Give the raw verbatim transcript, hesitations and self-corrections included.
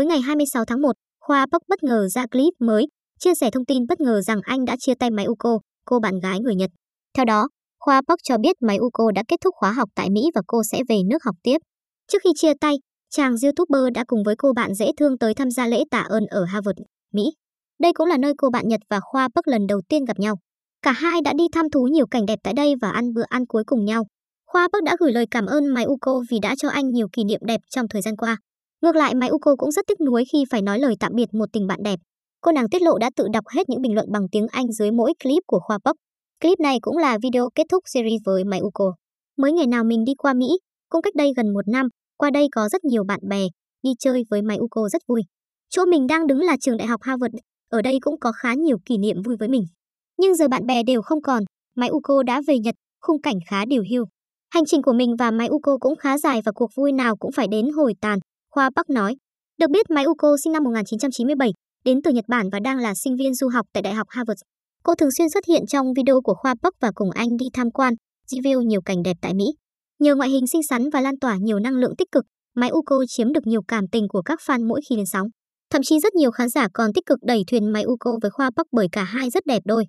Tối ngày hai mươi sáu tháng một, Khoa Bắc bất ngờ ra clip mới, chia sẻ thông tin bất ngờ rằng anh đã chia tay Mai Uko, cô bạn gái người Nhật. Theo đó, Khoa Bắc cho biết Mai Uko đã kết thúc khóa học tại Mỹ và cô sẽ về nước học tiếp. Trước khi chia tay, chàng YouTuber đã cùng với cô bạn dễ thương tới tham gia lễ tạ ơn ở Harvard, Mỹ. Đây cũng là nơi cô bạn Nhật và Khoa Bắc lần đầu tiên gặp nhau. Cả hai đã đi thăm thú nhiều cảnh đẹp tại đây và ăn bữa ăn cuối cùng nhau. Khoa Bắc đã gửi lời cảm ơn Mai Uko vì đã cho anh nhiều kỷ niệm đẹp trong thời gian qua. Ngược lại, Mai Uko cũng rất tiếc nuối khi phải nói lời tạm biệt một tình bạn đẹp. Cô nàng tiết lộ đã tự đọc hết những bình luận bằng tiếng Anh dưới mỗi clip của Khoa Bắc. Clip này cũng là video kết thúc series với Mai Uko. Mới ngày nào mình đi qua Mỹ, cũng cách đây gần một năm, qua đây có rất nhiều bạn bè, đi chơi với Mai Uko rất vui. Chỗ mình đang đứng là trường đại học Harvard, ở đây cũng có khá nhiều kỷ niệm vui với mình. Nhưng giờ bạn bè đều không còn, Mai Uko đã về Nhật, khung cảnh khá điều hiu. Hành trình của mình và Mai Uko cũng khá dài và cuộc vui nào cũng phải đến hồi tàn, Khoa Bắc nói. Được biết Mai Uko sinh năm một nghìn chín trăm chín mươi bảy, đến từ Nhật Bản và đang là sinh viên du học tại Đại học Harvard. Cô thường xuyên xuất hiện trong video của Khoa Bắc và cùng anh đi tham quan, review nhiều cảnh đẹp tại Mỹ. Nhờ ngoại hình xinh xắn và lan tỏa nhiều năng lượng tích cực, Mai Uko chiếm được nhiều cảm tình của các fan mỗi khi lên sóng. Thậm chí rất nhiều khán giả còn tích cực đẩy thuyền Mai Uko với Khoa Bắc bởi cả hai rất đẹp đôi.